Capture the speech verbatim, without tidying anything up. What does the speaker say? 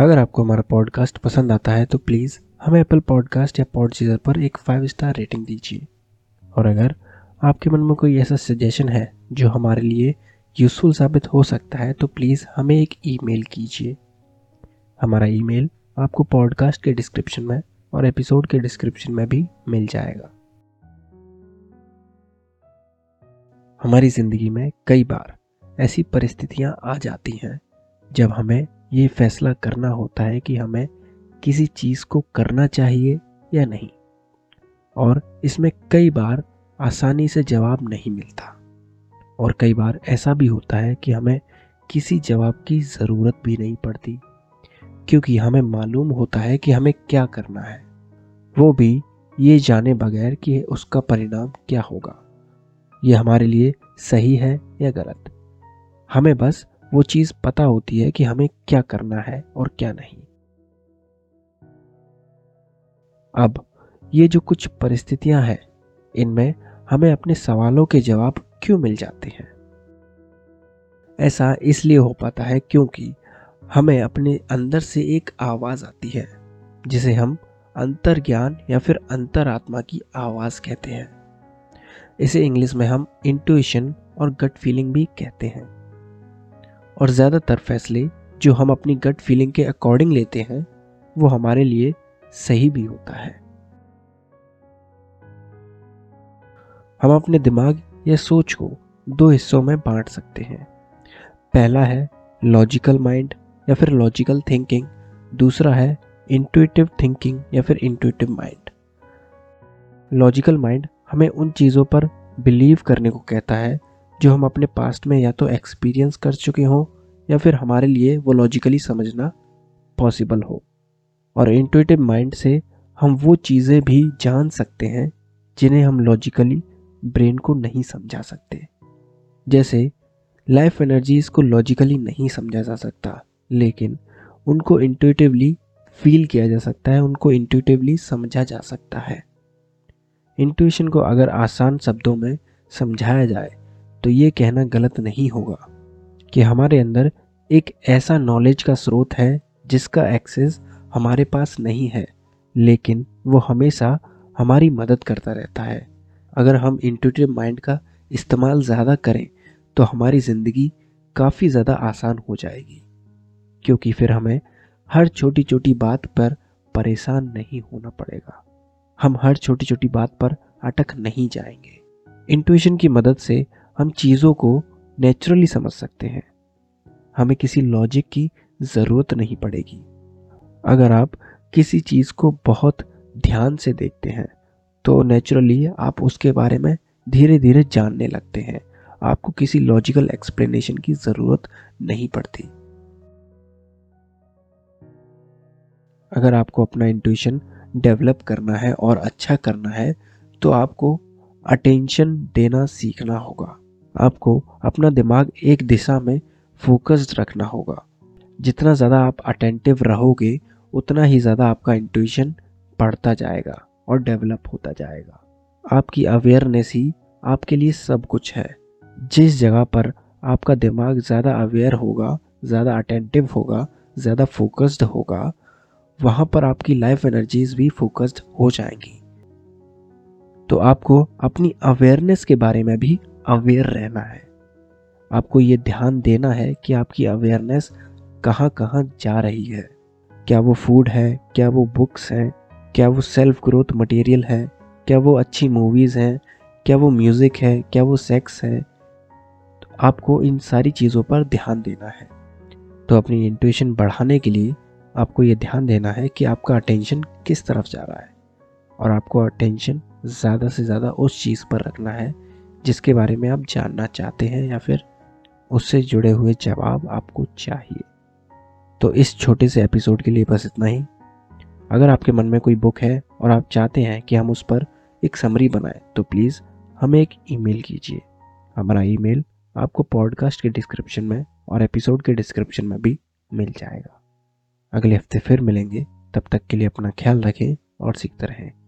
अगर आपको हमारा पॉडकास्ट पसंद आता है तो प्लीज़ हमें एप्पल पॉडकास्ट या पॉडसीजर पर एक फाइव स्टार रेटिंग दीजिए। और अगर आपके मन में कोई ऐसा सजेशन है जो हमारे लिए यूज़फुल साबित हो सकता है तो प्लीज़ हमें एक ईमेल कीजिए। हमारा ईमेल आपको पॉडकास्ट के डिस्क्रिप्शन में और एपिसोड के डिस्क्रिप्शन में भी मिल जाएगा। हमारी ज़िंदगी में कई बार ऐसी परिस्थितियां आ जाती हैं जब हमें ये फैसला करना होता है कि हमें किसी चीज़ को करना चाहिए या नहीं, और इसमें कई बार आसानी से जवाब नहीं मिलता और कई बार ऐसा भी होता है कि हमें किसी जवाब की ज़रूरत भी नहीं पड़ती क्योंकि हमें मालूम होता है कि हमें क्या करना है, वो भी ये जाने बगैर कि उसका परिणाम क्या होगा, ये हमारे लिए सही है या गलत। हमें बस वो चीज़ पता होती है कि हमें क्या करना है और क्या नहीं। अब ये जो कुछ परिस्थितियां हैं, इनमें हमें अपने सवालों के जवाब क्यों मिल जाते हैं? ऐसा इसलिए हो पाता है क्योंकि हमें अपने अंदर से एक आवाज़ आती है जिसे हम अंतर्ज्ञान या फिर अंतरात्मा की आवाज़ कहते हैं। इसे इंग्लिश में हम इंट्यूशन और गट फीलिंग भी कहते हैं। और ज़्यादातर फैसले जो हम अपनी गट फीलिंग के अकॉर्डिंग लेते हैं वो हमारे लिए सही भी होता है। हम अपने दिमाग या सोच को दो हिस्सों में बांट सकते हैं। पहला है लॉजिकल माइंड या फिर लॉजिकल थिंकिंग, दूसरा है इंट्यूटिव थिंकिंग या फिर इंट्यूटिव माइंड। लॉजिकल माइंड हमें उन चीज़ों पर बिलीव करने को कहता है जो हम अपने पास्ट में या तो एक्सपीरियंस कर चुके हों या फिर हमारे लिए वो लॉजिकली समझना पॉसिबल हो। और इंट्यूटिव माइंड से हम वो चीज़ें भी जान सकते हैं जिन्हें हम लॉजिकली ब्रेन को नहीं समझा सकते। जैसे लाइफ एनर्जीज़ को लॉजिकली नहीं समझा जा सकता, लेकिन उनको इंट्यूटिवली फील किया जा सकता है, उनको इंट्यूटिवली समझा जा सकता है। इंट्यूशन को अगर आसान शब्दों में समझाया जाए तो ये कहना गलत नहीं होगा कि हमारे अंदर एक ऐसा नॉलेज का स्रोत है जिसका एक्सेस हमारे पास नहीं है, लेकिन वो हमेशा हमारी मदद करता रहता है। अगर हम इंट्यूटिव माइंड का इस्तेमाल ज़्यादा करें तो हमारी ज़िंदगी काफ़ी ज़्यादा आसान हो जाएगी, क्योंकि फिर हमें हर छोटी छोटी बात पर परेशान नहीं होना पड़ेगा, हम हर छोटी छोटी बात पर अटक नहीं जाएंगे। इंट्यूशन की मदद से हम चीज़ों को नेचुरली समझ सकते हैं, हमें किसी लॉजिक की ज़रूरत नहीं पड़ेगी। अगर आप किसी चीज़ को बहुत ध्यान से देखते हैं तो नेचुरली आप उसके बारे में धीरे धीरे जानने लगते हैं, आपको किसी लॉजिकल एक्सप्लेनेशन की ज़रूरत नहीं पड़ती। अगर आपको अपना इंट्यूशन डेवलप करना है और अच्छा करना है तो आपको अटेंशन देना सीखना होगा, आपको अपना दिमाग एक दिशा में फोकस्ड रखना होगा। जितना ज़्यादा आप अटेंटिव रहोगे उतना ही ज़्यादा आपका इंट्यूशन बढ़ता जाएगा और डेवलप होता जाएगा। आपकी अवेयरनेस ही आपके लिए सब कुछ है। जिस जगह पर आपका दिमाग ज़्यादा अवेयर होगा, ज़्यादा अटेंटिव होगा, ज़्यादा फोकस्ड होगा, वहाँ पर आपकी लाइफ एनर्जीज भी फोकस्ड हो जाएंगी। तो आपको अपनी अवेयरनेस के बारे में भी अवेयर रहना है, आपको ये ध्यान देना है कि आपकी अवेयरनेस कहाँ कहाँ जा रही है। क्या वो फूड है, क्या वो बुक्स हैं, क्या वो सेल्फ ग्रोथ मटेरियल है, क्या वो अच्छी मूवीज़ हैं, क्या वो म्यूज़िक है, क्या वो सेक्स है। तो आपको इन सारी चीज़ों पर ध्यान देना है। तो अपनी इंट्यूशन बढ़ाने के लिए आपको ये ध्यान देना है कि आपका अटेंशन किस तरफ जा रहा है, और आपको अटेंशन ज़्यादा से ज़्यादा उस चीज़ पर रखना है जिसके बारे में आप जानना चाहते हैं या फिर उससे जुड़े हुए जवाब आपको चाहिए। तो इस छोटे से एपिसोड के लिए बस इतना ही। अगर आपके मन में कोई बुक है और आप चाहते हैं कि हम उस पर एक समरी बनाएं तो प्लीज़ हमें एक ईमेल कीजिए। हमारा ईमेल आपको पॉडकास्ट के डिस्क्रिप्शन में और एपिसोड के डिस्क्रिप्शन में भी मिल जाएगा। अगले हफ्ते फिर मिलेंगे, तब तक के लिए अपना ख्याल रखें और सीखते रहें।